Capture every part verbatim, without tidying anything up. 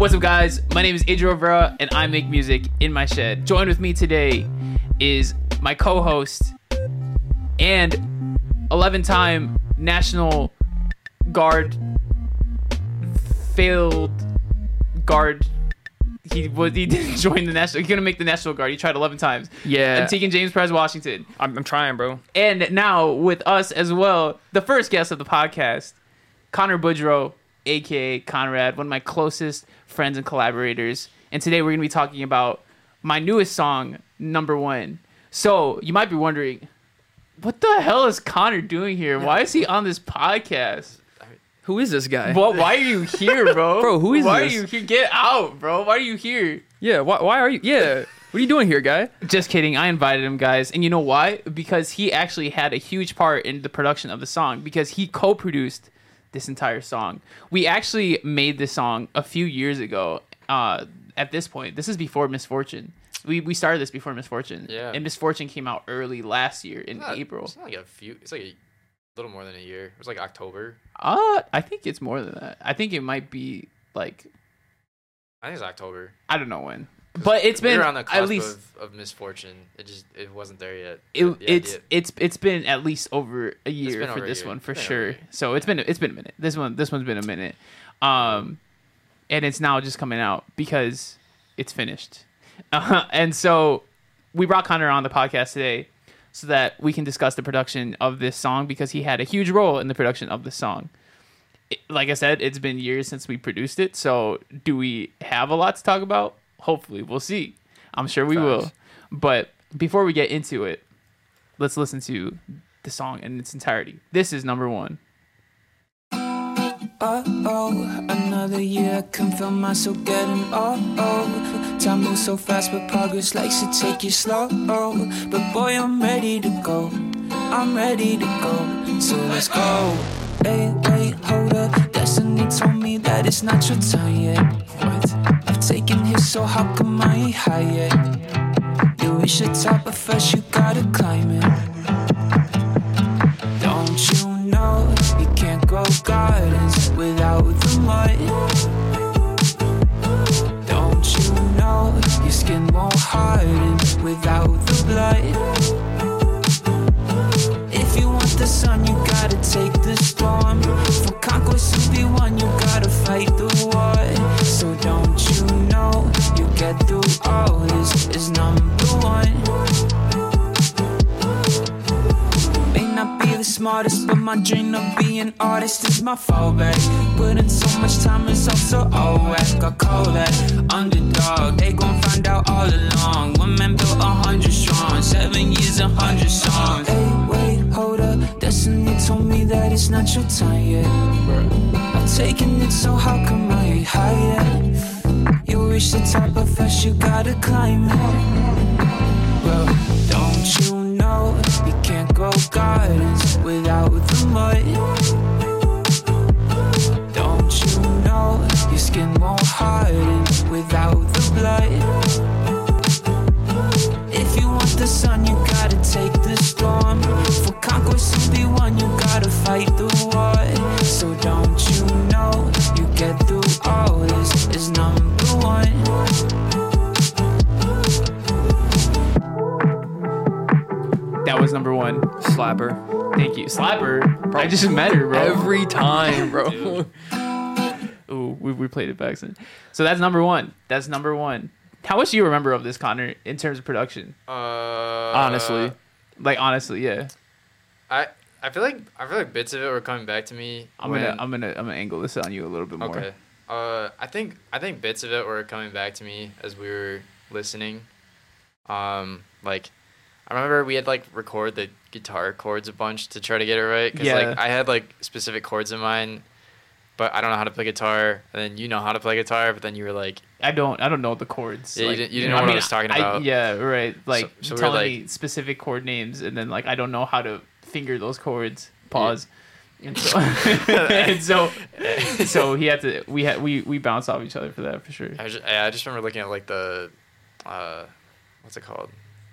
What's up, guys? My name is Adriel Rivera, and I make music in my shed. Joined with me today is my co-host and eleven-time National Guard failed guard. He was he didn't join the national. He's gonna make the National Guard. He tried eleven times. Yeah. Antiquan James Pres Washington. I'm, I'm trying, bro. And now with us as well, the first guest of the podcast, Connor Boudreau, aka Conrad, one of my closest friends and collaborators. And today we're gonna be talking about my newest song, number one. So you might be wondering, what the hell is Connor doing here? Why is he on this podcast? Who is this guy? Well, why are you here, bro? Bro, who is why this? Why are you here? Get out, bro. Why are you here? Yeah, why, why are you? Yeah. What are you doing here, guy? Just kidding. I invited him, guys. And you know why? Because he actually had a huge part in the production of the song, because he co-produced this entire song. We actually made this song a few years ago uh, at this point. This is before Misfortune. We we started this before Misfortune. Yeah. And Misfortune came out early last year in it's not, April. It's not like a few. It's like a... a little more than a year. It was like October. Uh, I think it's more than that. I think it might be like... I think it's October. I don't know when. But it's been around the cusp at least of, of Misfortune. It just it wasn't there yet. It, yeah, it's yet. it's it's been at least over a year for this year. one for sure. So it's been it's been a minute. This one this one's been a minute. Um, and it's now just coming out because it's finished. Uh, and so we brought Connor on the podcast today so that we can discuss the production of this song, because he had a huge role in the production of the song. It, like I said, it's been years since we produced it, so do we have a lot to talk about? Hopefully. We'll see. I'm sure we Thanks. will. But before we get into it, let's listen to the song in its entirety. This is number one. Oh, another year, I can feel myself getting old. Time moves so fast, but progress likes to take you slow. But boy, I'm ready to go, I'm ready to go, so let's go. Hey, hey, hold up, destiny told me that it's not your time yet. What? I've taken hits, so how come I ain't high yet? You reach the top, but first you gotta climb it. Don't you know you can't grow gardens without the mud? Don't you know your skin won't harden without the blood? If you want the sun, you gotta take the storm. For conquest to be won, you gotta fight the war. So don't you know you get through all this is number one. The smartest, but my dream of being an artist is my fallback. Put in so much time, it's also all whack. I call that underdog. They gon' find out all along. One man built a hundred strong, seven years, a hundred songs. Hey, wait, hold up. Destiny told me that it's not your time yet. I've taken it, so how come I ain't high yet? You reach the top, but first you gotta climb it. Well, don't you? You can't grow gardens without the mud. Don't you know your skin won't harden without the blood? If you want the sun, you gotta take the storm. For conquest to be won, you gotta fight the war. So don't you know you get through all this is number one. That was number one. Slapper. Thank you. Slapper. Bro, I just met her, bro. Every time, bro. Ooh, we, we played it back then. So that's number one. That's number one. How much do you remember of this, Connor, in terms of production? Uh, honestly. Like, honestly, yeah. I I feel like I feel like bits of it were coming back to me. I'm when, gonna I'm gonna I'm gonna angle this on you a little bit more. Okay. Uh I think I think bits of it were coming back to me as we were listening. Um like I remember we had like record the guitar chords a bunch to try to get it right, because yeah. like I had like specific chords in mind, but I don't know how to play guitar. And then you know how to play guitar, but then you were like, I don't, I don't know the chords. Yeah, like, you didn't, you didn't know what I, mean, I was talking about. I, yeah, right. Like so, so telling we like, me specific chord names, and then like I don't know how to finger those chords. Pause. Yeah. And so, and so, so he had to. We had we we bounced off each other for that for sure. I just, I just remember looking at like the, uh, what's it called?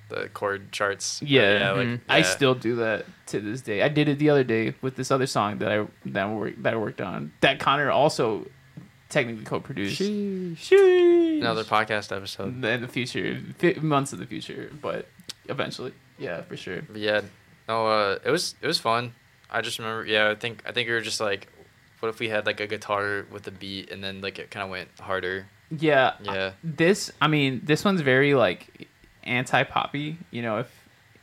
The chord charts. Yeah, yeah, like, mm-hmm. yeah, I still do that to this day. I did it the other day with this other song that I that work that I worked on that Connor also technically co-produced sheesh, sheesh. another podcast episode in the future, months in the future, but eventually, yeah, for sure. But yeah, no, uh, it was it was fun. I just remember, yeah, I think I think we were just like, what if we had like a guitar with a beat, and then like it kind of went harder. Yeah, yeah. I, this, I mean, this one's very like anti-poppy. You know, if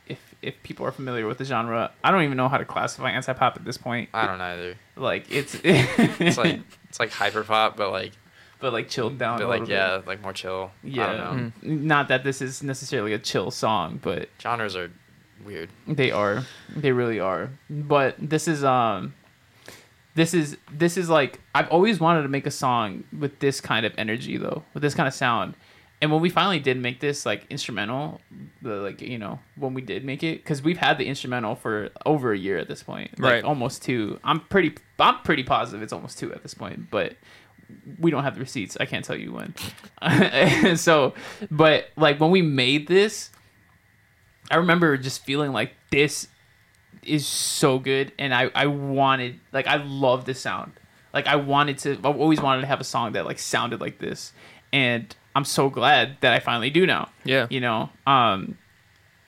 if if people are familiar with the genre, I don't even know how to classify anti-pop at this point. I don't either. Like it's it's like it's like hyper-pop, but like but like chilled down. But a like yeah, bit. Like more chill. Yeah, I don't know. Mm-hmm. Not that this is necessarily a chill song, but genres are weird. They are. They really are. But this is um. This is this is like I've always wanted to make a song with this kind of energy though, with this kind of sound, and when we finally did make this like instrumental, the, like you know when we did make it, because we've had the instrumental for over a year at this point, like, right? Almost two. I'm pretty I'm pretty positive it's almost two at this point, but we don't have the receipts. I can't tell you when. So, but like when we made this, I remember just feeling like this is so good, and I, I wanted like I love this sound, like I wanted to I've always wanted to have a song that like sounded like this, and I'm so glad that I finally do now. Yeah, you know, um,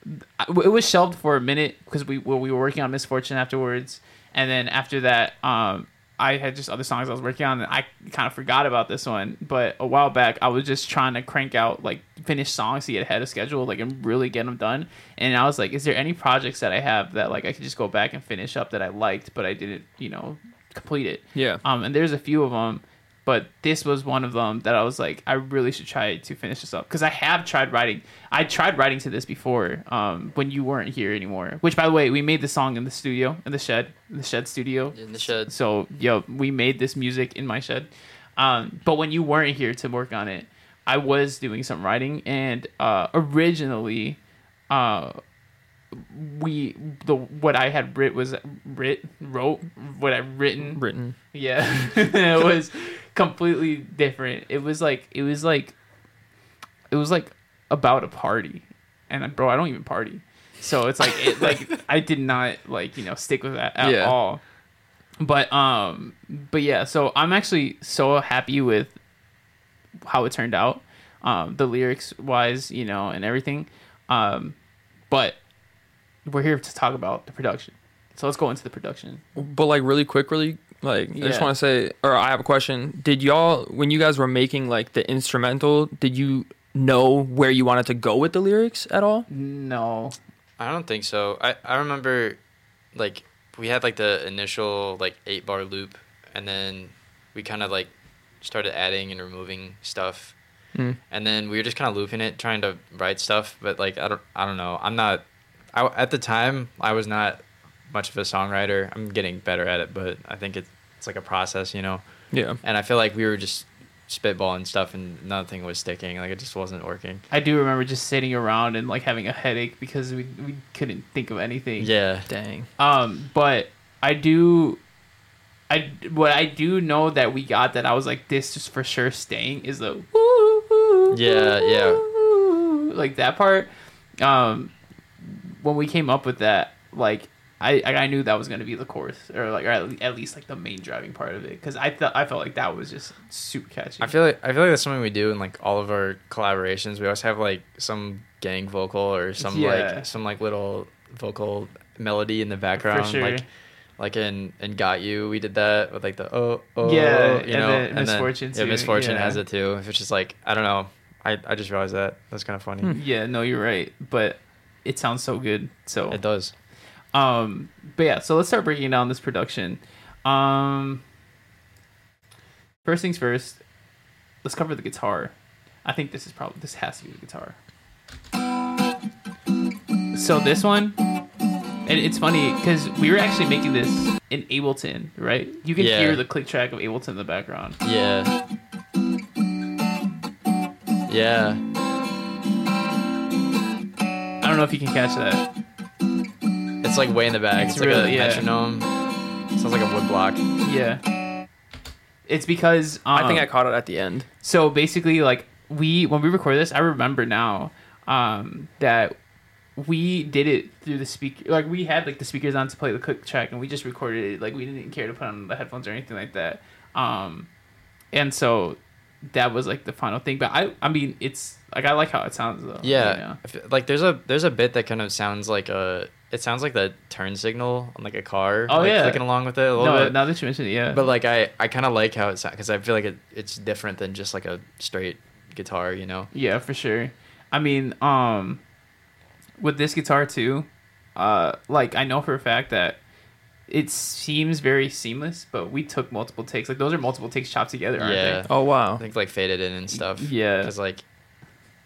it was shelved for a minute because we well, we were working on Misfortune afterwards, and then after that, um, I had just other songs I was working on, and I kind of forgot about this one. But a while back, I was just trying to crank out like finished songs to get ahead of schedule, like and really get them done. And I was like, is there any projects that I have that like I could just go back and finish up that I liked, but I didn't, you know, complete it? Yeah. Um, and there's a few of them, but this was one of them that I was like, I really should try to finish this up because I have tried writing. I tried writing to this before, um, when you weren't here anymore. Which, by the way, we made the song in the studio, in the shed. The shed studio in the shed. So yo, we made this music in my shed, um but when you weren't here to work on it, I was doing some writing, and uh originally uh we the what I had writ was writ wrote what I written written yeah it was completely different. It was like it was like it was like about a party, and bro, I don't even party. So it's like, it, like I did not like, you know, stick with that at yeah. all. But, um, but yeah, so I'm actually so happy with how it turned out. Um, the lyrics wise, you know, and everything. Um, but we're here to talk about the production. So let's go into the production. But like really quick, really like, yeah. I just want to say, or I have a question. Did y'all, when you guys were making like the instrumental, did you know where you wanted to go with the lyrics at all? No. I don't think so. I, I remember, like, we had, like, the initial, like, eight-bar loop, and then we kind of, like, started adding and removing stuff. Mm. And then we were just kind of looping it, trying to write stuff, but, like, I don't I don't know. I'm not... I, at the time, I was not much of a songwriter. I'm getting better at it, but I think it's, it's like, a process, you know? Yeah. And I feel like we were just spitballing stuff and nothing was sticking, like it just wasn't working. I do remember just sitting around and like having a headache because we we couldn't think of anything. Yeah, dang. Um but I do I what I do know that we got that I was like, this is for sure staying, is the woo, yeah yeah like that part. Um when we came up with that, like I, I knew that was going to be the chorus, or like, or at least like the main driving part of it, because I thought I felt like that was just super catchy. I feel like I feel like that's something we do in like all of our collaborations. We always have like some gang vocal or some yeah. like some like little vocal melody in the background. For sure. Like like in in Got You, we did that with like the oh oh yeah, you and know, then and Misfortune then, too. Yeah, Misfortune yeah. has it too. It's just like I don't know. I I just realized that that's kind of funny. Hmm. Yeah, no, you're right, but it sounds so good. So it does. Um, but yeah, so let's start breaking down this production. Um, first things first, let's cover the guitar. I think this is probably, this has to be the guitar. So this one, and it's funny because we were actually making this in Ableton, right? You can yeah. hear the click track of Ableton in the background. Yeah. Yeah. I don't know if you can catch that. It's like way in the back. It's, it's like really, a yeah. metronome. Sounds like a wood block. Yeah. It's because um, I think I caught it at the end. So basically, like we when we record this, I remember now um, that we did it through the speaker. Like we had like the speakers on to play the click track, and we just recorded it. Like we didn't care to put on the headphones or anything like that. Um, and so that was like the final thing. But I, I mean, it's like I like how it sounds though. Yeah, yeah. Like there's a there's a bit that kind of sounds like a. It sounds like the turn signal on like a car. Oh like, yeah, clicking along with it a little no, bit. Now that you mentioned it, yeah. But like I, I kind of like how it sounds because I feel like it, it's different than just like a straight guitar, you know? Yeah, for sure. I mean, um, with this guitar too, uh, like I know for a fact that it seems very seamless, but we took multiple takes. Like those are multiple takes chopped together, aren't yeah. they? Oh wow. I think like faded in and stuff. Yeah. Because like,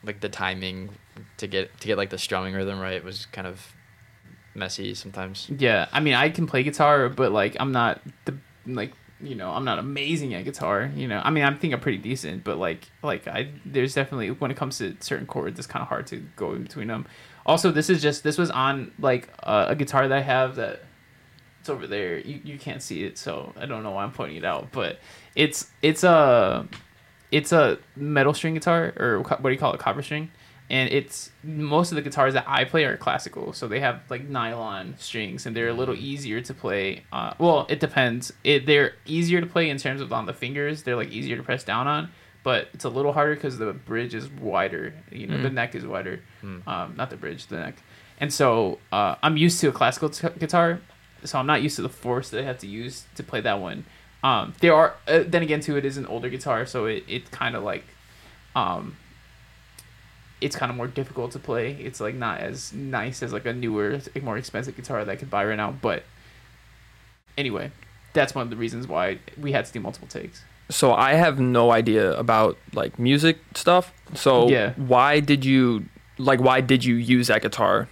like the timing to get to get like the strumming rhythm right was kind of messy sometimes. Yeah, I mean I can play guitar, but like I'm not the like you know I'm not amazing at guitar. You know, I mean I think I'm pretty decent, but like like I there's definitely when it comes to certain chords, it's kind of hard to go in between them. Also, this is just this was on like uh, a guitar that I have that it's over there. You you can't see it, so I don't know why I'm pointing it out, but it's it's a it's a metal string guitar or what do you call it, copper string. And it's most of the guitars that I play are classical, so they have like nylon strings, and they're a little easier to play. Uh, well, it depends. It, they're easier to play in terms of on the fingers; they're like easier to press down on, but it's a little harder because the bridge is wider. You know, mm. the neck is wider, mm. um, not the bridge, the neck. And so uh, I'm used to a classical t- guitar, so I'm not used to the force that I have to use to play that one. Um, there are uh, then again too, it is an older guitar, so it it kind of like. Um, it's kind of more difficult to play. It's like not as nice as like a newer, more expensive guitar that I could buy right now. But anyway, that's one of the reasons why we had to do multiple takes. So I have no idea about like music stuff. So yeah. why did you like why did you use that guitar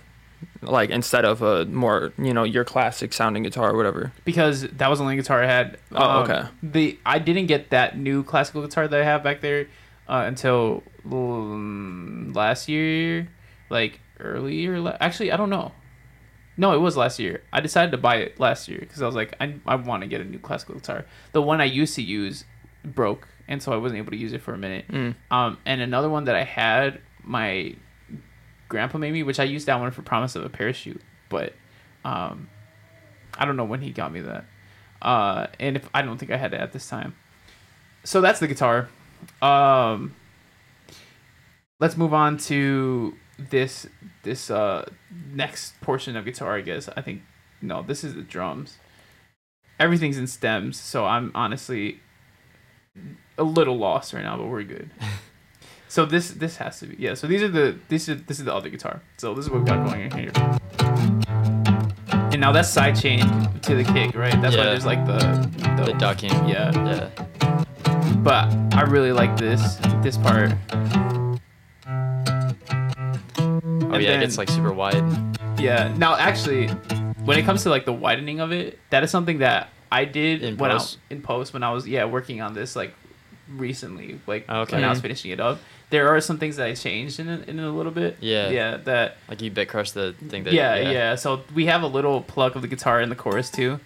like instead of a more, you know, your classic sounding guitar or whatever? Because that was the only guitar I had. Oh, um, okay. The I didn't get that new classical guitar that I have back there uh, until Um, last year, like earlier la- actually I don't know no it was last year. I decided to buy it last year because I was like I, I want to get a new classical guitar. The one I used to use broke, and so I wasn't able to use it for a minute. mm. Um, and another one that I had, my grandpa made me, which I used that one for Promise of a Parachute, but um, I don't know when he got me that, uh, and if I don't think I had it at this time. So that's the guitar. um Let's move on to this this uh, next portion of guitar, I guess. I think, no, this is the drums. Everything's in stems, so I'm honestly a little lost right now, but we're good. So this this has to be, yeah. So these are the these are, this is the other guitar. So this is what we got going in here. And now that's sidechained to the kick, right? That's yeah. why there's like the the, the ducking. Yeah. yeah. But I really like this this part. Oh, and yeah, then, it gets, like, super wide. Yeah. Now, actually, when it comes to, like, the widening of it, that is something that I did in when post? I, in post when I was, yeah, working on this, like, recently. Like, okay. when I was finishing it up. There are some things that I changed in it, in it a little bit. Yeah. Yeah, that... Like, you bit crushed the thing that... Yeah, yeah, yeah. So, we have a little plug of the guitar in the chorus, too.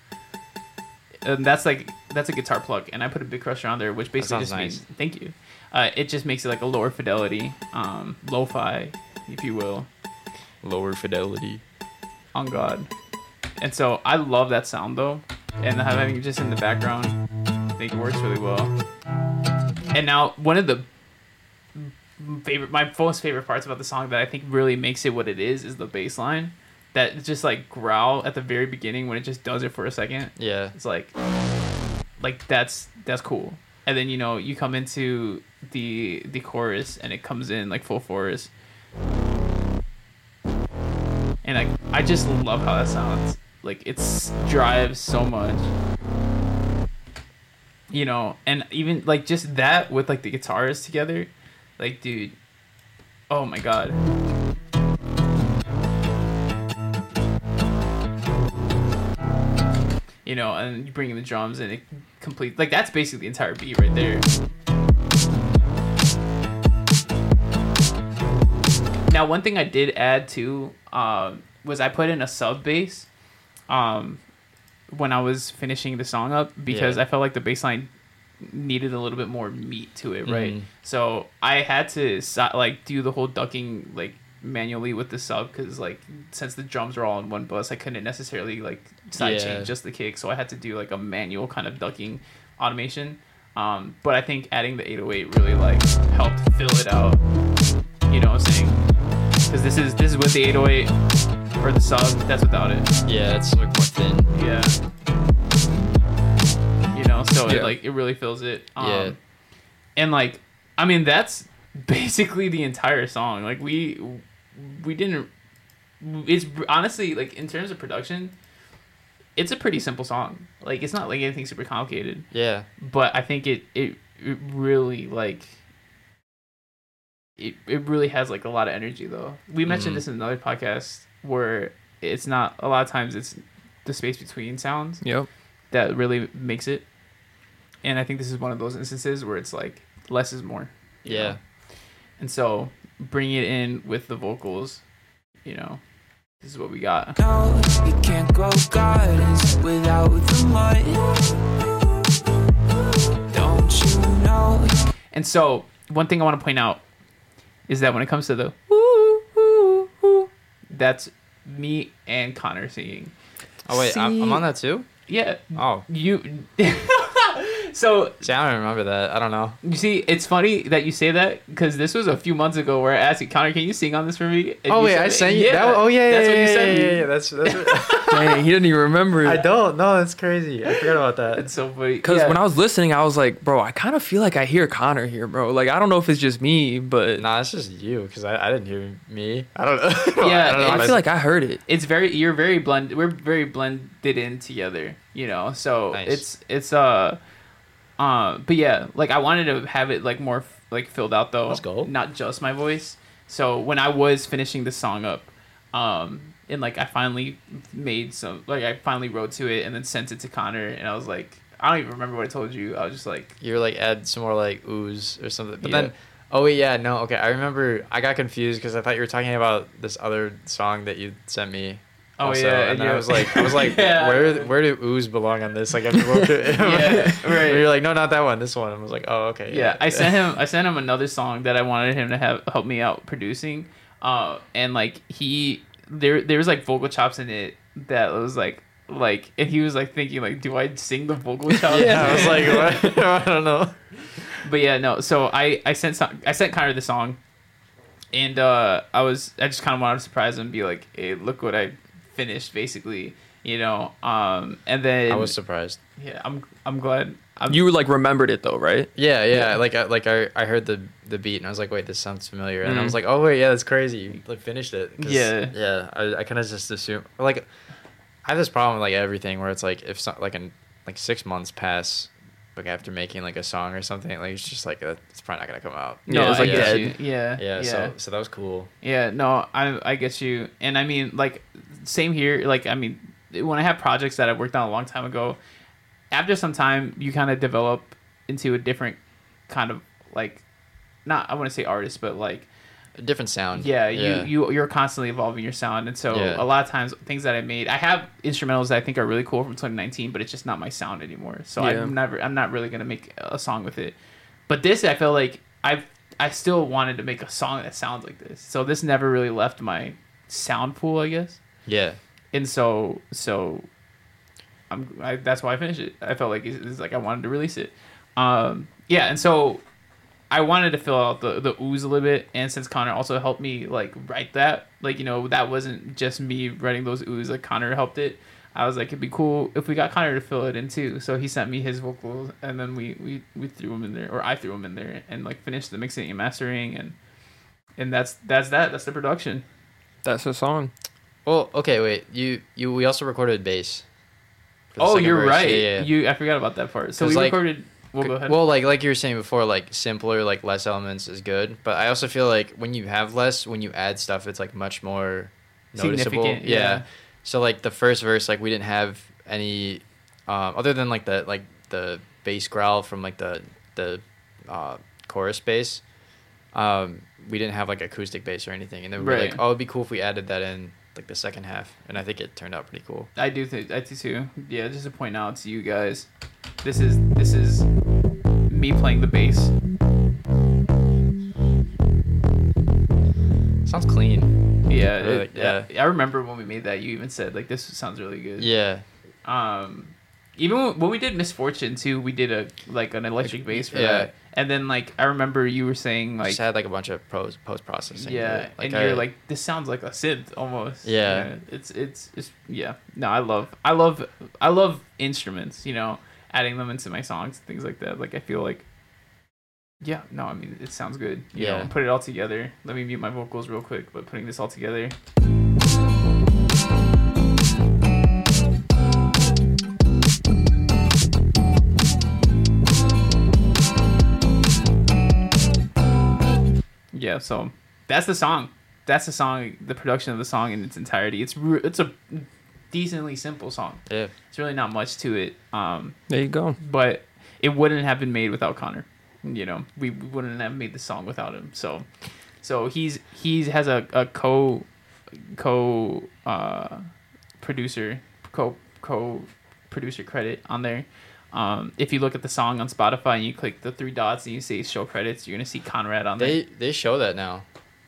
And that's, like, that's a guitar plug. And I put a bit crusher on there, which basically just nice. means... Thank you. Uh, it just makes it, like, a lower fidelity, um, lo-fi, if you will. Lower fidelity. On God. And so I love that sound though. And having it just in the background, I think it works really well. And now one of the favorite, my most favorite parts about the song that I think really makes it what it is, is the bass line. That just like growl at the very beginning when it just does it for a second. Yeah. It's like, like that's, that's cool. And then, you know, you come into the, the chorus and it comes in like full chorus. And I, I just love how that sounds. Like, it drives so much. You know, and even, like, just that with, like, the guitars together. Like, dude. Oh, my God. You know, and you bring in the drums and it completes... Like, that's basically the entire beat right there. Now, one thing I did add, too... Um, was I put in a sub bass um, when I was finishing the song up because yeah. I felt like the bass line needed a little bit more meat to it, right? Mm. So I had to like do the whole ducking like manually with the sub because like since the drums were all in one bus, I couldn't necessarily like side yeah. change just the kick, so I had to do like a manual kind of ducking automation. Um, but I think adding the eight oh eight really like helped fill it out. You know what I'm saying? Because this is this is with the eight oh eight or the sub. That's without it. Yeah, it's like more thin. Yeah. You know, so yeah. it like it really fills it. Um, yeah. And like, I mean, that's basically the entire song. Like we we didn't. It's honestly like in terms of production. It's a pretty simple song. Like, it's not, like, anything super complicated. Yeah. But I think it, it, it really, like... It, it really has, like, a lot of energy, though. We mentioned mm-hmm. this in another podcast where it's not... A lot of times it's the space between sounds yep. that really makes it. And I think this is one of those instances where it's, like, less is more. Yeah. Know? And so, bringing it in with the vocals, you know... This is what we got. No, you can't grow gardens without the mud. Don't you know? And so, one thing I want to point out is that when it comes to the woo, woo, woo, that's me and Connor singing. Oh, wait, I'm, I'm on that too? Yeah. Oh. You. So. See, I don't remember that. I don't know. You see, it's funny that you say that because this was a few months ago where I asked you, Connor, can you sing on this for me? And oh, wait, I sang you? Yeah. That, oh, yeah, that's yeah, what you said. Yeah, yeah, yeah. That's, that's what, dang, he didn't even remember it. I don't. No, that's crazy. I forgot about that. It's so funny. Because yeah. when I was listening, I was like, bro, I kind of feel like I hear Connor here, bro. Like, I don't know if it's just me, but. Nah, it's just you because I, I didn't hear me. I don't know. Yeah, I, don't know I feel I like I heard it. It's very, you're very blend. We're very blended in together, you know? So nice. it's, it's, uh, Um, but yeah, like I wanted to have it like more f- like filled out though. Let's go. Not just my voice. So when I was finishing this song up, um, and like I finally made some, like I finally wrote to it and then sent it to Connor, and I was like, I don't even remember what I told you. I was just like, you were like add some more like oohs or something. But yeah. then, oh yeah, no, okay, I remember I got confused because I thought you were talking about this other song that you sent me. Oh also, yeah, and yeah. I was like, I was like, yeah. where where do oohs belong on this? Like, I looked at him. Yeah, right. You're like, no, not that one, this one. I was like, oh, okay. Yeah, yeah. I sent him, I sent him another song that I wanted him to have help me out producing, uh, and like he there there was like vocal chops in it that was like like, and he was like thinking like, do I sing the vocal chops? Yeah, I was like, what? I don't know. But yeah, no. So I I sent some, I sent Connor the song, and uh, I was I just kind of wanted to surprise him and be like, hey, look what I. Finished basically, you know, um and then I was surprised. Yeah, i'm i'm glad I'm, you like remembered it though, right? Yeah, yeah, yeah. like i like i i heard the the beat and I was like, wait, this sounds familiar. And mm-hmm. I was like, oh wait, yeah, that's crazy, you like finished it. Yeah, yeah, i, I kind of just assume like I have this problem with like everything where it's like if so, like an like six months pass like after making like a song or something, like it's just like a, it's probably not gonna come out. No, yeah, it's like dead. You. Yeah, yeah, yeah. So so that was cool. Yeah, no, I I get you, and I mean like same here. Like I mean, when I have projects that I worked on a long time ago, after some time you kind of develop into a different kind of like, not I want to say artist, but like a different sound. Yeah, yeah. You you you're constantly evolving your sound, and so yeah. a lot of times things that I made, I have instrumentals that I think are really cool from twenty nineteen, but it's just not my sound anymore. So yeah. I'm never, I'm not really gonna make a song with it. But this, I feel like I I still wanted to make a song that sounds like this. So this never really left my sound pool, I guess. Yeah. And so so, I'm I, that's why I finished it. I felt like it's, it's like I wanted to release it. Um. Yeah, and so. I wanted to fill out the, the ooze a little bit, and since Connor also helped me like write that, like, you know, that wasn't just me writing those ooze, like Connor helped it. I was like, it'd be cool if we got Connor to fill it in too. So he sent me his vocals, and then we, we, we threw them in there, or I threw them in there, and like finished the mixing and mastering, and and that's that's that that's the production. That's the song. Well, okay, wait, you you we also recorded bass. Oh, you're verse. Right. Yeah, yeah. You I forgot about that part. So we like, recorded. We'll, go ahead. well, like like you were saying before, like simpler, like less elements is good. But I also feel like when you have less, when you add stuff, it's like much more noticeable. Yeah. yeah. So like the first verse, like we didn't have any, um, other than like the like the bass growl from like the the uh, chorus bass. Um, we didn't have like acoustic bass or anything, and then we were right. like, oh, it'd be cool if we added that in like the second half, and I think it turned out pretty cool. I do think I do too. Yeah, just to point out to you guys, this is this is. me playing the bass. Sounds clean. Yeah, it, like, yeah. I remember when we made that, you even said like, "This sounds really good." Yeah. Um, Even when we did Misfortune too, we did a like an electric bass for yeah. that. And then like I remember you were saying like I just had like a bunch of post post processing. Yeah, like, and I, you're like, this sounds like a synth almost. Yeah, yeah. It's, it's it's yeah. No, I love I love I love instruments. You know, adding them into my songs and things like that. Like I feel like yeah. No, I mean it sounds good. You yeah. know, put it all together. Let me mute my vocals real quick. But putting this all together. Yeah, so that's the song. That's the song, the production of the song in its entirety. It's re- it's a decently simple song. Yeah. It's really not much to it. Um, there you go. But it wouldn't have been made without Connor. You know, we wouldn't have made the song without him. So so he's he has a, a co co uh, producer co co producer credit on there. Um, if you look at the song on Spotify and you click the three dots and you say show credits, you're going to see Conrad on there. They they show that now.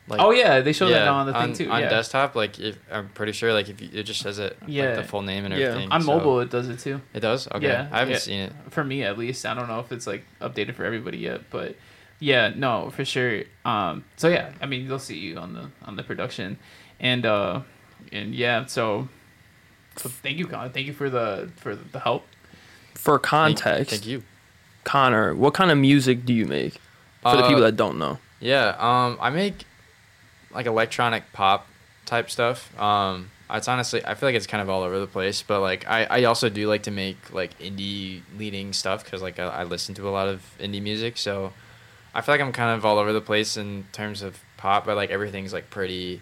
Like, oh, yeah. They show yeah, that now on the thing, on, too. On yeah. desktop, like if, I'm pretty sure like if you, it just says it, yeah. like the full name and yeah. everything. On so. mobile, it does it, too. It does? Okay. Yeah, I haven't yeah. seen it. For me, at least. I don't know if it's like updated for everybody yet, but yeah, no, for sure. Um, so, yeah, I mean, they'll see you on the on the production. And, uh, and yeah, so, so thank you, Con. Thank you for the for the help. For context, thank you. Connor, what kind of music do you make? For uh, the people that don't know. Yeah, um, I make like electronic pop type stuff. Um, it's honestly, I feel like it's kind of all over the place. But like, I, I also do like to make like indie leading stuff because like I, I listen to a lot of indie music. So I feel like I'm kind of all over the place in terms of pop, but like everything's like pretty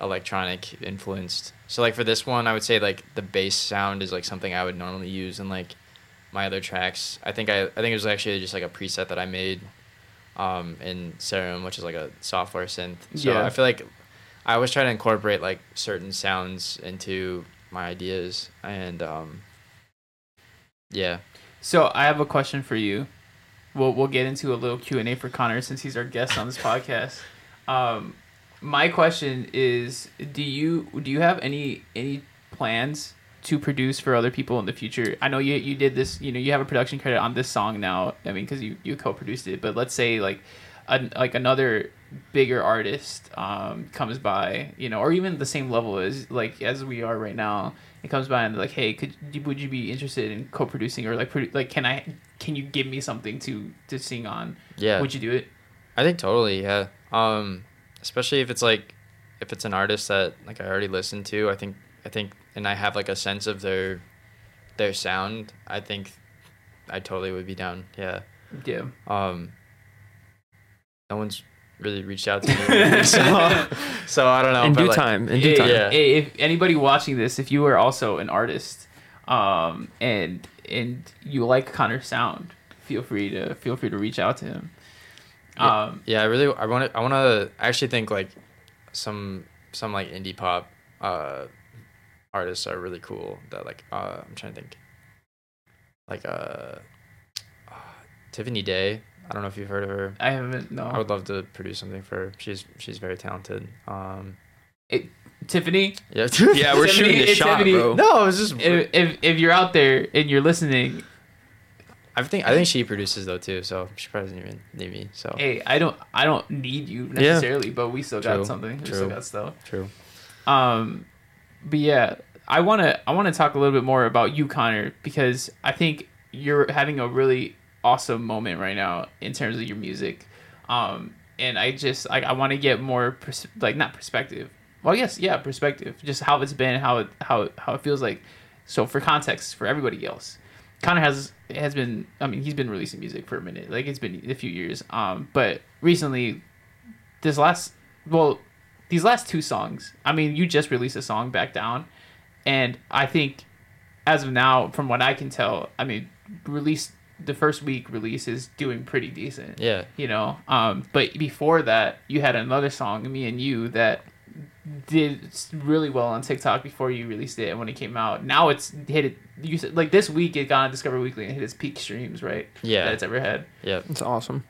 electronic influenced. So like for this one, I would say like the bass sound is like something I would normally use in like my other tracks. I think I I think it was actually just like a preset that I made um, in Serum, which is like a software synth. So yeah. I feel like I always try to incorporate like certain sounds into my ideas. And um, yeah. So I have a question for you. We'll we'll get into a little Q and A for Connor since he's our guest on this podcast. Um, my question is, do you do you have any any plans to produce for other people in the future? I know you you did this, you know, you have a production credit on this song now, I mean, because you, you co-produced it, but let's say like an, like another bigger artist um, comes by, you know, or even the same level as like as we are right now, it comes by and like, hey, could would you be interested in co-producing or like produ- like can I can you give me something to, to sing on? Yeah. Would you do it? I think totally, yeah. Um, especially if it's like if it's an artist that like I already listened to, I think I think and I have like a sense of their their sound, I think I totally would be down. Yeah. Yeah. Um no one's really reached out to me. so, so I don't know. In but due like, time. In due time. Yeah. If anybody watching this, if you are also an artist, um and and you like Connor's sound, feel free to feel free to reach out to him. Um Yeah, yeah I really I wanna I wanna I actually think like some some like indie pop uh artists are really cool that like uh I'm trying to think like uh, uh Tiffany Day. I don't know if you've heard of her. I haven't. No, I would love to produce something for her. She's she's very talented. um it, Tiffany yeah yeah we're Tiffany, shooting the shot Tiffany. Bro, no, it's just if, if if you're out there and you're listening, I think I think she produces though too, so she probably doesn't even need me. So hey, I don't I don't need you necessarily, yeah. but we still true, got something true, we still got stuff true um But yeah, I want to I want to talk a little bit more about you, Connor, because I think you're having a really awesome moment right now in terms of your music. Um, and I just like I want to get more pers- like not perspective. Well, yes, yeah, perspective. Just how it's been, how it, how how it feels like. So for context for everybody else, Connor has has been I mean, he's been releasing music for a minute. Like it's been a few years. Um, but recently this last well These last two songs, I mean, you just released a song, Back Down, and I think, as of now, from what I can tell, I mean, release the first week release is doing pretty decent. Yeah. You know, um, but before that, you had another song, Me and You, that did really well on TikTok before you released it, and when it came out, now it's hit it. You said like this week it got on Discover Weekly and hit its peak streams, right? Yeah. That it's ever had. Yeah, it's awesome.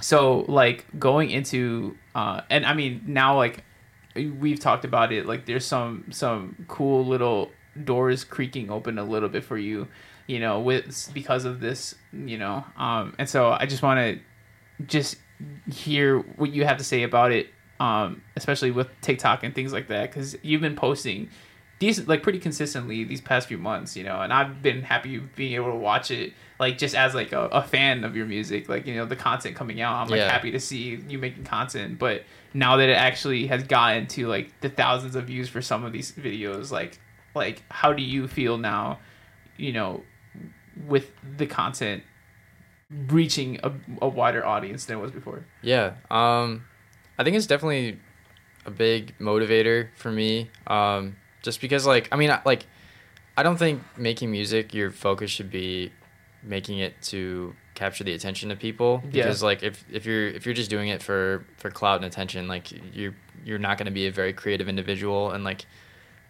So like going into, uh, and I mean now like. We've talked about it, like there's some some cool little doors creaking open a little bit for you you know, with because of this, you know. Um, and so I just want to just hear what you have to say about it, um, especially with TikTok and things like that, because you've been posting decent, like pretty consistently these past few months, you know, and I've been happy being able to watch it, like just as like a, a fan of your music, like, you know, the content coming out, I'm like yeah. happy to see you making content. But now that it actually has gotten to like the thousands of views for some of these videos, like, like how do you feel now, you know, with the content reaching a, a wider audience than it was before? Yeah. Um, I think it's definitely a big motivator for me. Um, Just because, like, I mean, like, I don't think making music, your focus should be making it to capture the attention of people. Because, yeah. like, if, if you're if you're just doing it for, for clout and attention, like, you're you're not going to be a very creative individual. And, like,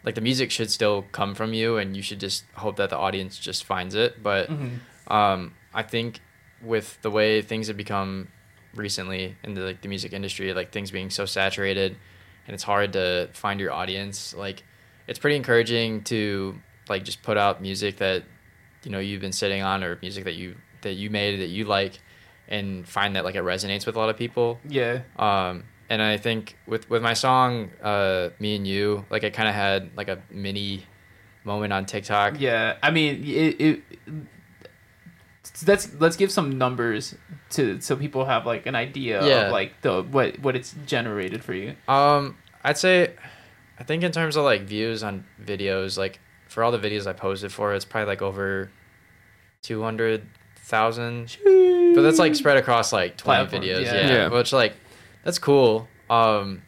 like the music should still come from you, and you should just hope that the audience just finds it. But mm-hmm. um, I think with the way things have become recently in the, like, the music industry, like, things being so saturated, and it's hard to find your audience, like, it's pretty encouraging to like just put out music that you know you've been sitting on, or music that you that you made that you like, and find that like it resonates with a lot of people. Yeah. Um, and I think with with my song, uh, "Me and You," like I kind of had like a mini moment on TikTok. Yeah, I mean, it, it, that's let's give some numbers to so people have like an idea yeah. of like the what what it's generated for you. Um, I'd say. I think in terms of, like, views on videos, like, for all the videos I posted for, it's probably, like, over two hundred thousand. But that's, like, spread across, like, twenty Platforms, videos. Yeah. Yeah. yeah. Which, like, that's cool. Um,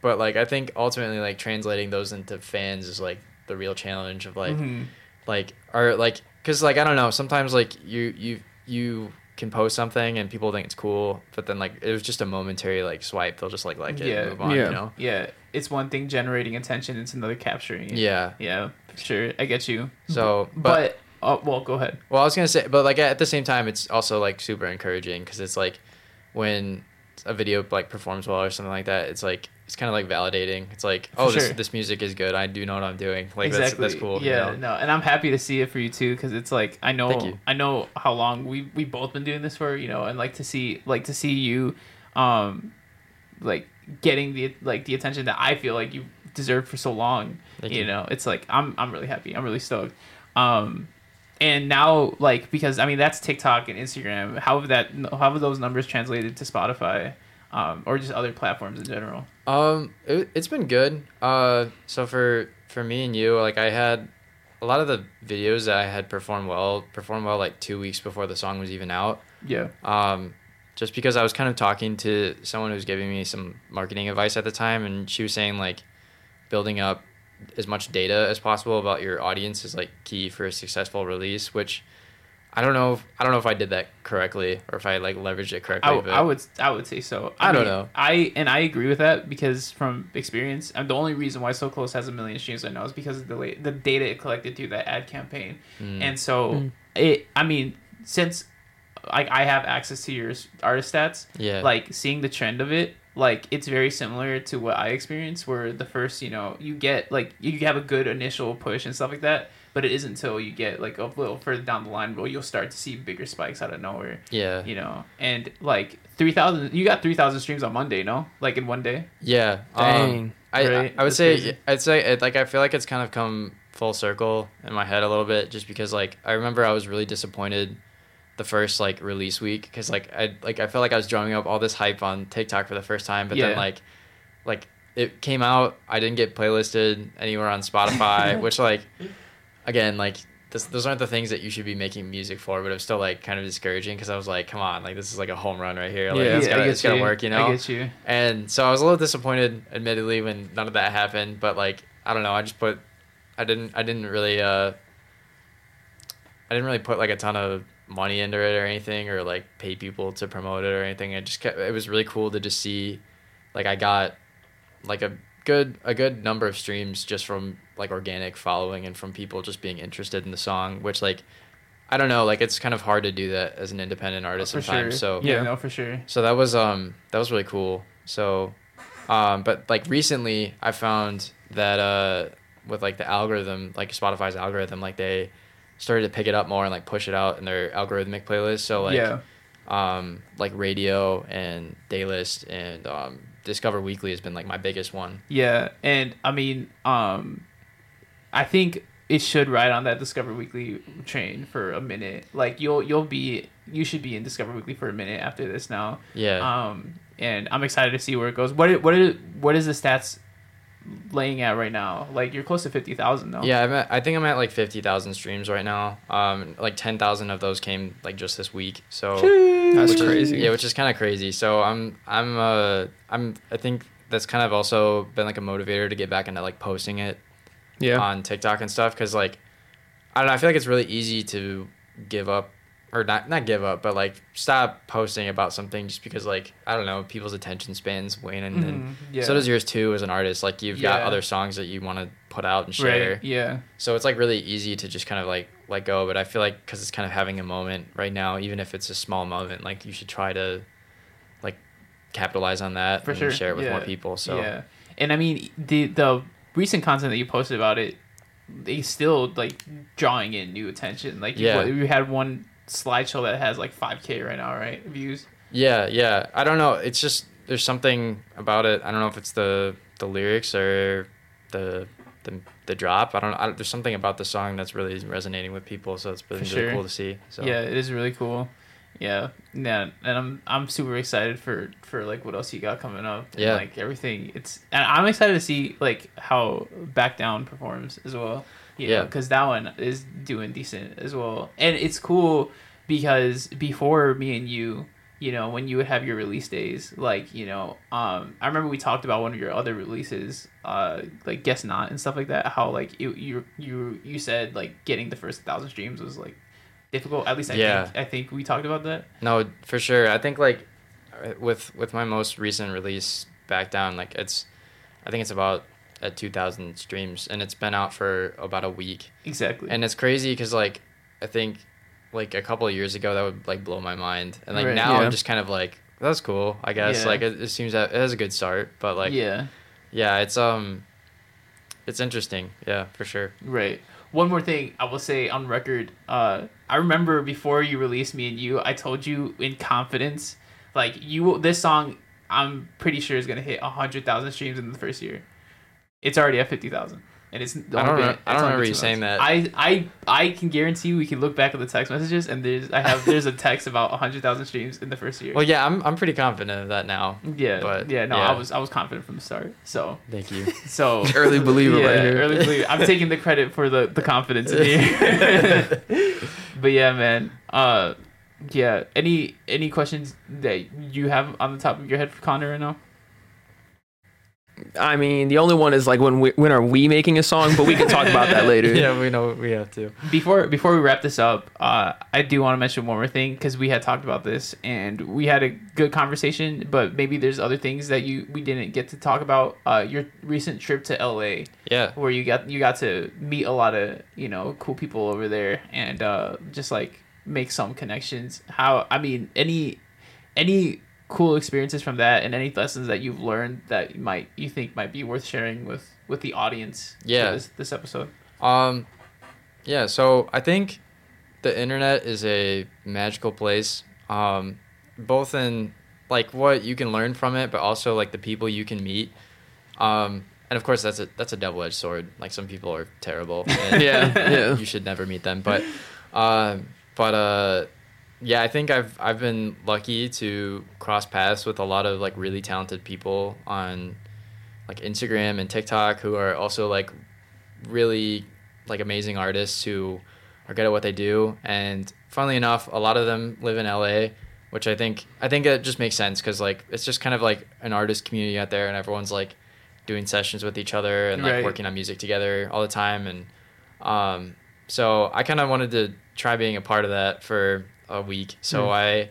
but, like, I think ultimately, like, translating those into fans is, like, the real challenge of, like, mm-hmm. like, or, like, because, like, I don't know, sometimes, like, you, you, you can post something and people think it's cool, but then, like, it was just a momentary, like, swipe. They'll just, like, like it yeah. and move on, yeah. you know? Yeah. It's one thing generating attention, it's another capturing it. Yeah. Yeah, sure. I get you. So, but, but oh, well, go ahead. Well, I was going to say, but like at the same time, it's also like super encouraging because it's like when a video like performs well or something like that, it's like, it's kind of like validating. It's like, oh, sure. this, this music is good. I do know what I'm doing. Like, exactly. that's, that's cool. Yeah, you know? No. And I'm happy to see it for you too. Cause it's like, I know, I know how long we, we both been doing this for, you know, and like to see, like to see you, um, like, getting the like the attention that I feel like you deserve for so long. Thank you. You know, it's like I'm I'm really happy. I'm really stoked. Um, and now like because I mean that's TikTok and Instagram. How have that how have those numbers translated to Spotify, um, or just other platforms in general? Um, it, it's been good. Uh, so for for me and you, like I had a lot of the videos that I had performed well performed well like two weeks before the song was even out. Yeah. Um. Just because I was kind of talking to someone who was giving me some marketing advice at the time, and she was saying, like, building up as much data as possible about your audience is, like, key for a successful release, which I don't know if, I don't know if I did that correctly or if I, like, leveraged it correctly. I, but I would I would say so. I, I mean, don't know. I And I agree with that because from experience, I'm the only reason why So Close has a million streams right now is because of the, the data it collected through that ad campaign. Mm. And so, mm. it. I mean, since... like I have access to your artist stats. Yeah. Like seeing the trend of it, like it's very similar to what I experienced where the first, you know, you get like you have a good initial push and stuff like that, but it isn't until you get like a little further down the line where you'll start to see bigger spikes out of nowhere. Yeah. You know, and like three thousand, you got three thousand streams on Monday, no? Like in one day? Yeah. Dang. Um, I, right? I I would That's say crazy. I'd say it, like I feel like it's kind of come full circle in my head a little bit just because like I remember I was really disappointed the first like release week because like I like I felt like I was drumming up all this hype on TikTok for the first time, but yeah. then like like it came out, I didn't get playlisted anywhere on Spotify, which like again like this, those aren't the things that you should be making music for, but it was still like kind of discouraging because I was like, come on, like this is like a home run right here, like yeah, it's, yeah, gotta, it's gotta work, you know. I get you. And so I was a little disappointed admittedly when none of that happened, but like I don't know, I just put I didn't I didn't really uh I didn't really put like a ton of money into it or anything or like pay people to promote it or anything. It just kept, it was really cool to just see like I got like a good a good number of streams just from like organic following and from people just being interested in the song, which like I don't know, like it's kind of hard to do that as an independent artist sometimes. Sure. So yeah, no, for sure. So that was um that was really cool. So um but like recently I found that uh with like the algorithm, like Spotify's algorithm, like they started to pick it up more and like push it out in their algorithmic playlist. So like yeah. um like radio and Daylist and um Discover Weekly has been like my biggest one. Yeah. And I mean, um I think it should ride on that Discover Weekly train for a minute. Like you'll you'll be you should be in Discover Weekly for a minute after this now. Yeah. Um and I'm excited to see where it goes. What what is, what is the stats laying at right now? Like you're close to fifty thousand though. Yeah, I'm at, I think I'm at like fifty thousand streams right now. Um like ten thousand of those came like just this week. So that's crazy. Is, yeah, which is kind of crazy. So I'm I'm uh I'm I think that's kind of also been like a motivator to get back into like posting it. Yeah. On TikTok and stuff, because like I don't know, I feel like it's really easy to give up or not not give up, but like stop posting about something just because like I don't know, people's attention spans wane, and, and mm, yeah. so does yours too as an artist. Like you've yeah. got other songs that you want to put out and share. Right. Yeah. So it's like really easy to just kind of like let go, but I feel like because it's kind of having a moment right now, even if it's a small moment, like you should try to like capitalize on that for and sure. share it with yeah. more people. So yeah, and I mean the the. recent content that you posted about it, they still like drawing in new attention. Like yeah. you had one slideshow that has like five K right now, right? Views. Yeah, yeah. I don't know. It's just there's something about it. I don't know if it's the, the lyrics or the, the the drop. I don't know. I, there's something about the song that's really resonating with people. So it's really, really sure. cool to see. So yeah, it is really cool. Yeah, yeah, and I'm I'm super excited for, for like what else you got coming up. And, yeah, like everything. It's and I'm excited to see like how Back Down performs as well. Yeah, because that one is doing decent as well, and it's cool because before me and you, you know, when you would have your release days, like you know, um, I remember we talked about one of your other releases, uh, like Guess Not and stuff like that. How like it, you you you said like getting the first thousand streams was like. difficult, at least I yeah. think I think we talked about that. No, for sure. I think like with with my most recent release, Back Down, like it's I think it's about at two thousand streams, and it's been out for about a week. Exactly. And it's crazy because like I think like a couple of years ago that would like blow my mind, and like right. now yeah. I'm just kind of like that's cool, I guess. Yeah. Like it, it seems that it has a good start, but like yeah, yeah, it's um, it's interesting. Yeah, for sure. Right. One more thing I will say on record, uh, I remember before you released Me and You, I told you in confidence, like you, this song, I'm pretty sure is gonna hit a hundred thousand streams in the first year. It's already at fifty thousand, and it's. I don't, been, remember, it's I don't remember you saying that. I, I, I can guarantee you we can look back at the text messages, and there's I have there's a text about a hundred thousand streams in the first year. Well, yeah, I'm I'm pretty confident of that now. Yeah, but yeah, no, yeah. I was I was confident from the start. So thank you. So early believer, yeah, right here. Early believer. I'm taking the credit for the the confidence in here. But yeah, man. Uh, yeah. Any any questions that you have on the top of your head for Connor right now? I mean, the only one is like when we, when are we making a song? But we can talk about that later. Yeah, we know we have to. Before before we wrap this up, uh, I do want to mention one more thing because we had talked about this and we had a good conversation. But maybe there's other things that you we didn't get to talk about. Uh, your recent trip to L A, yeah, where you got you got to meet a lot of you know cool people over there and uh, just like make some connections. How I mean, any any. cool experiences from that and any lessons that you've learned that you might you think might be worth sharing with with the audience yeah this, this episode um yeah so I think the internet is a magical place, um both in like what you can learn from it but also like the people you can meet, um and of course that's a that's a double-edged sword. Like some people are terrible and yeah, yeah you should never meet them, but uh but uh yeah, I think I've I've been lucky to cross paths with a lot of like really talented people on like Instagram and TikTok who are also like really like amazing artists who are good at what they do. And funnily enough, a lot of them live in L A, which I think I think it just makes sense because like it's just kind of like an artist community out there, and everyone's like doing sessions with each other and like right. working on music together all the time. And um, so I kind of wanted to try being a part of that for a week. So mm. I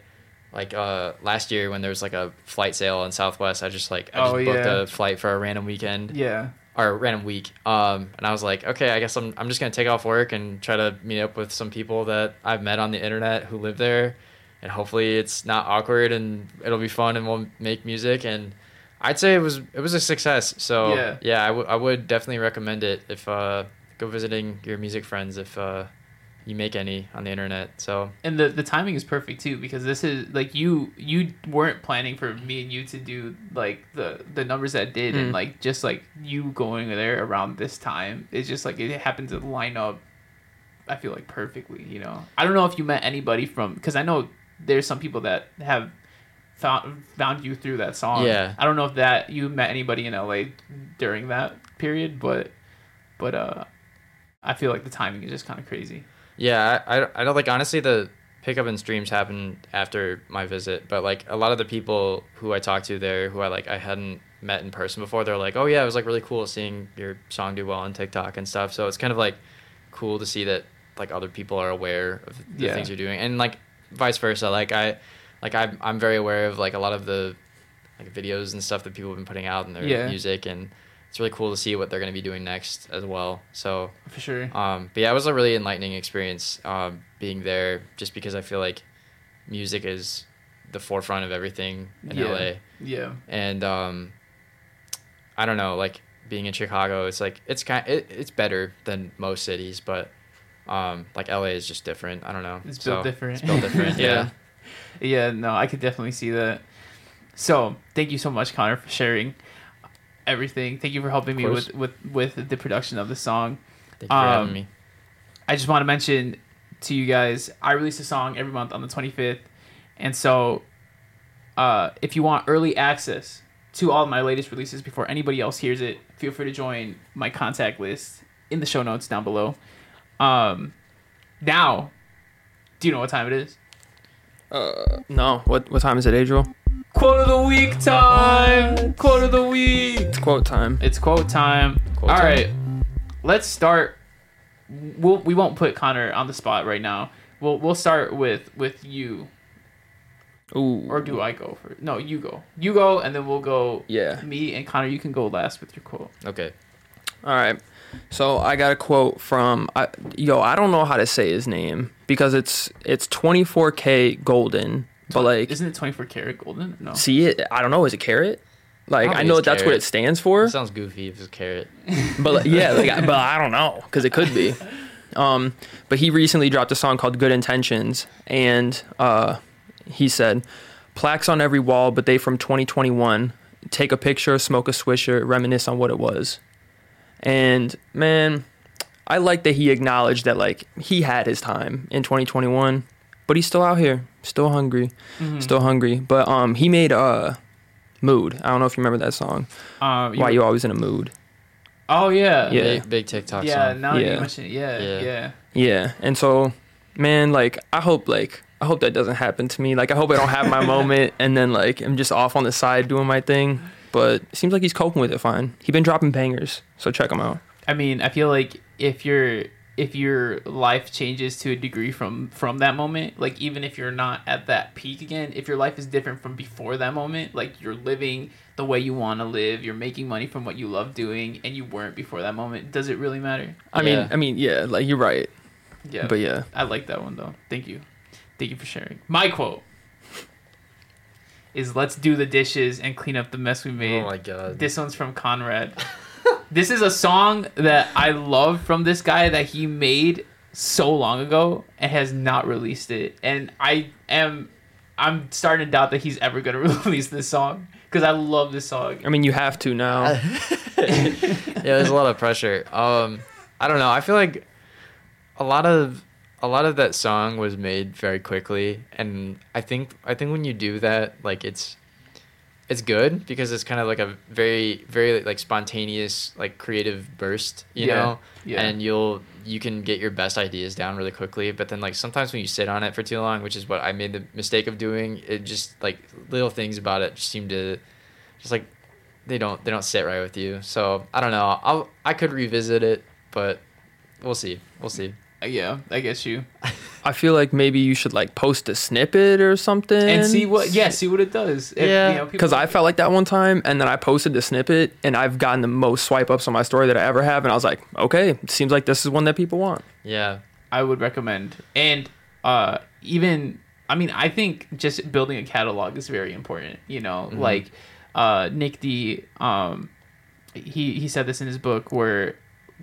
like uh last year when there was like a flight sale on Southwest, I just like I just oh, booked yeah. a flight for a random weekend yeah or a random week, um and I was like, okay, I guess I'm I'm just gonna take off work and try to meet up with some people that I've met on the internet who live there, and hopefully it's not awkward and it'll be fun and we'll make music. And I'd say it was it was a success. So yeah, yeah I, w- I would definitely recommend it. If uh go visiting your music friends if uh you make any on the internet. So and the the timing is perfect too, because this is like you you weren't planning for me and you to do like the the numbers that did, mm. and like just like you going there around this time, it's just like it happened to line up, I feel like, perfectly, you know. I don't know if you met anybody from, because I know there's some people that have found found you through that song. Yeah, I don't know if that you met anybody in L A during that period, but but uh I feel like the timing is just kind of crazy. Yeah, I, I don't like, honestly, the pickup in streams happened after my visit, but like a lot of the people who I talked to there who I like I hadn't met in person before, they're like, oh yeah, it was like really cool seeing your song do well on TikTok and stuff. So it's kind of like cool to see that like other people are aware of the yeah. things you're doing, and like vice versa. Like I like I'm, I'm very aware of like a lot of the like videos and stuff that people have been putting out and their yeah. music, and it's really cool to see what they're going to be doing next as well. So for sure. Um, but yeah, it was a really enlightening experience um, being there, just because I feel like music is the forefront of everything in yeah. L A. Yeah. And um, I don't know, like being in Chicago, it's like it's kind it, it's better than most cities, but um, like L A is just different. I don't know. It's built so, different. It's built different. yeah. Yeah. No, I could definitely see that. So thank you so much, Connor, for sharing everything. Thank you for helping me with, with with the production of the song. Thank you um, for having me. I just want to mention to you guys, I release a song every month on the twenty-fifth, and so uh if you want early access to all my latest releases before anybody else hears it, feel free to join my contact list in the show notes down below. Um now, do you know what time it is? Uh no. What what time is it, Adriel? Quote of the week time. Quote of the week. It's quote time. It's quote time. Quote All time. right, let's start. We'll, we won't put Connor on the spot right now. We'll we'll start with with you. Ooh. Or do I go first? No, you go. You go, and then we'll go. Yeah. Me and Connor, you can go last with your quote. Okay. All right. So I got a quote from I, yo. I don't know how to say his name because it's it's twenty-four K Golden. But like, isn't it twenty-four karat golden? No. See it? I don't know. Is it carrot? Like, Probably I know that's carrot. What it stands for. It sounds goofy if it's carrot. But like, yeah, like, but I don't know, because it could be. Um, but he recently dropped a song called "Good Intentions," and uh, he said, "Plaques on every wall, but they from twenty twenty-one. Take a picture, smoke a swisher, reminisce on what it was." And man, I like that he acknowledged that like he had his time in twenty twenty-one. But he's still out here, still hungry, mm-hmm. still hungry. But um, he made uh, Mood. I don't know if you remember that song. Uh, you Why were... you always in a mood? Oh yeah, yeah, big, big TikTok yeah, song. Now yeah, now that you mention it, yeah, yeah, yeah, yeah. And so, man, like I hope, like I hope that doesn't happen to me. Like I hope I don't have my moment, and then like I'm just off on the side doing my thing. But it seems like he's coping with it fine. He's been dropping bangers, so check him out. I mean, I feel like if you're. if your life changes to a degree from from that moment, like even if you're not at that peak again, if your life is different from before that moment, like you're living the way you want to live, you're making money from what you love doing, and you weren't before that moment, does it really matter? I yeah. mean I mean yeah, like you're right. Yeah. But yeah. I like that one though. Thank you. Thank you for sharing. My quote is, let's do the dishes and clean up the mess we made. Oh my god. This one's from Conrad. This is a song that I love from this guy that he made so long ago and has not released it. And I am, I'm starting to doubt that he's ever going to release this song, because I love this song. I mean, you have to now. Yeah, there's a lot of pressure. Um, I don't know. I feel like a lot of a lot of that song was made very quickly, and I think I think when you do that, like it's. It's good because it's kind of like a very, very like spontaneous, like creative burst, you yeah, know, yeah. and you'll, you can get your best ideas down really quickly. But then like sometimes when you sit on it for too long, which is what I made the mistake of doing, it just like little things about it just seem to just like, they don't, they don't sit right with you. So I don't know. I'll, I could revisit it, but we'll see. We'll see. Yeah, I guess you. I feel like maybe you should like post a snippet or something and see what yeah see what it does. If, yeah, because you know, I felt like that one time, and then I posted the snippet, and I've gotten the most swipe ups on my story that I ever have, and I was like, okay, it seems like this is one that people want. Yeah, I would recommend. And uh, even I mean, I think just building a catalog is very important. You know, mm-hmm. like uh, Nick D, um, he he said this in his book where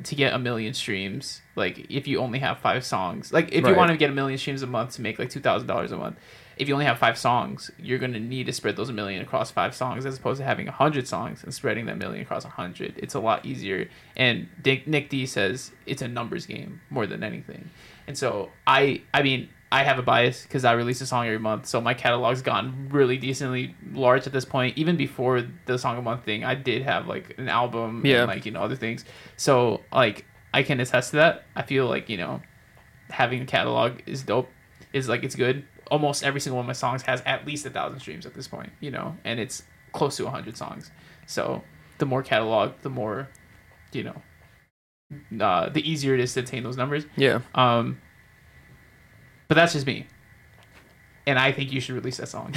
to get a million streams, like, if you only have five songs. Like, if right. you want to get a million streams a month to make, like, two thousand dollars a month, if you only have five songs, you're going to need to spread those a million across five songs as opposed to having one hundred songs and spreading that million across one hundred. It's a lot easier. And D- Nick D says it's a numbers game more than anything. And so, I, I mean... I have a bias because I release a song every month, so my catalog's gotten really decently large at this point. Even before the Song of Month thing, I did have, like, an album yeah. and, like, you know, other things. So, like, I can attest to that. I feel like, you know, having a catalog is dope. Is like, it's good. Almost every single one of my songs has at least a thousand streams at this point, you know, and it's close to one hundred songs. So, the more catalog, the more, you know, uh, the easier it is to attain those numbers. Yeah. Um... But that's just me. And I think you should release that song.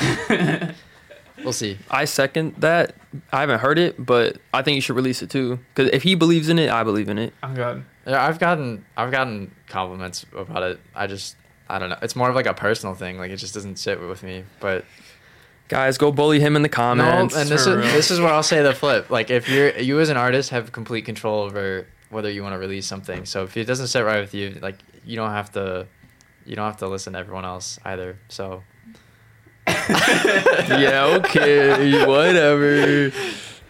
We'll see. I second that. I haven't heard it, but I think you should release it too. Because if he believes in it, I believe in it. Oh, God. Yeah, I've gotten I've gotten compliments about it. I just, I don't know. It's more of like a personal thing. Like, it just doesn't sit with me. But guys, go bully him in the comments. No, and this is this is where I'll say the flip. Like, if you're, you as an artist have complete control over whether you want to release something. So if it doesn't sit right with you, like, you don't have to... You don't have to listen to everyone else either, so. Yeah, okay, whatever.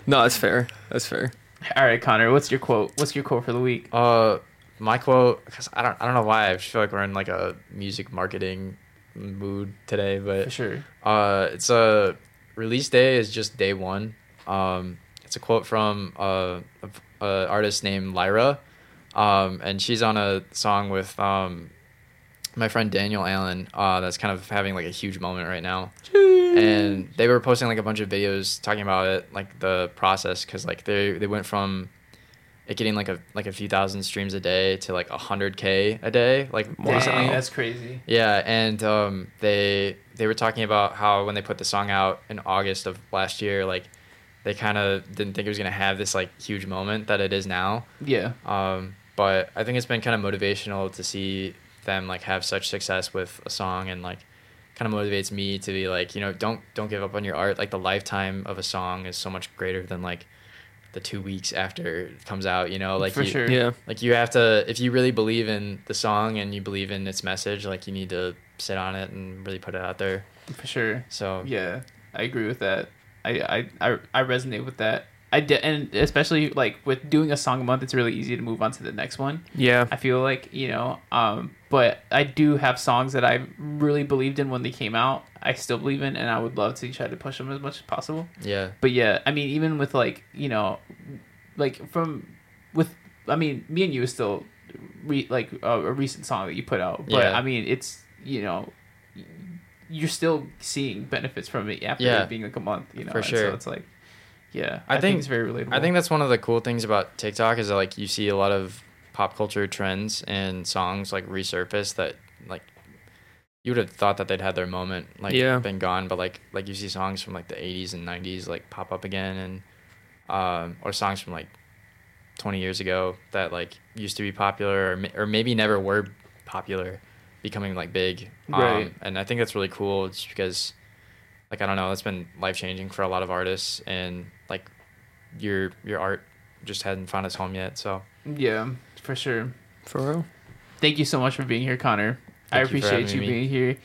No, that's fair. That's fair. All right, Connor, what's your quote? What's your quote for the week? Uh, my quote, because I don't, I don't know why. I just feel like we're in, like, a music marketing mood today, but. For sure. Uh, it's a release day is just day one. Um, it's a quote from uh, a, a artist named Lyra, um, and she's on a song with um. my friend Daniel Allen, uh, that's kind of having, like, a huge moment right now. Jeez. And they were posting, like, a bunch of videos talking about it, like, the process, because, like, they they went from it getting, like, a like a few thousand streams a day to, like, one hundred K a day, like, wow. recently. That's crazy. Yeah, and um, they they were talking about how when they put the song out in August of last year, like, they kind of didn't think it was going to have this, like, huge moment that it is now. Yeah. Um, but I think it's been kind of motivational to see them, like, have such success with a song, and, like, kind of motivates me to be like, you know, don't don't give up on your art. Like, the lifetime of a song is so much greater than, like, the two weeks after it comes out, you know, like, for you, sure. Yeah, like, you have to, if you really believe in the song and you believe in its message, like, you need to sit on it and really put it out there, for sure. So yeah, I agree with that. I I I, I resonate with that. I de- and especially, like, with doing a song a month, it's really easy to move on to the next one. Yeah. I feel like, you know, um, but I do have songs that I really believed in when they came out. I still believe in, and I would love to try to push them as much as possible. Yeah. But yeah, I mean, even with, like, you know, like, from, with, I mean, me and you is still, re- like, a, a recent song that you put out. But, yeah. I mean, it's, you know, you're still seeing benefits from it after yeah. it being, like, a month, you know? For sure. And so it's like. Yeah, I, I think, think it's very relatable. I think that's one of the cool things about TikTok is that, like, you see a lot of pop culture trends and songs, like, resurface that, like, you would have thought that they'd had their moment, like, yeah. been gone, but, like, like you see songs from, like, the eighties and nineties, like, pop up again, and um, or songs from, like, twenty years ago that, like, used to be popular or or maybe never were popular becoming, like, big. Right. Um, and I think that's really cool just because, like, I don't know, it's been life-changing for a lot of artists, and, like, your your art just hadn't found its home yet, so. Yeah, for sure. For real. Thank you so much for being here, Connor. Thank I you appreciate you me. being here.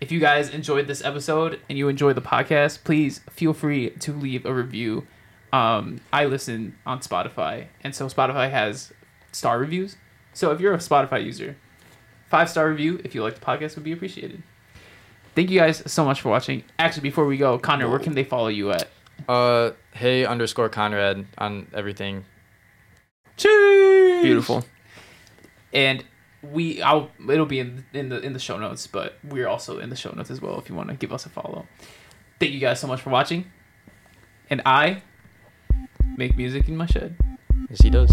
If you guys enjoyed this episode and you enjoyed the podcast, please feel free to leave a review. Um, I listen on Spotify, and so Spotify has star reviews. So if you're a Spotify user, five-star review, if you like the podcast, would be appreciated. Thank you guys so much for watching. Actually, before we go, Connor, where can they follow you at? Uh, hey underscore Conrad on everything. Cheers! Beautiful. And we, I'll it'll be in in the in the show notes, but we're also in the show notes as well if you want to give us a follow. Thank you guys so much for watching. And I make music in my shed. Yes, he does.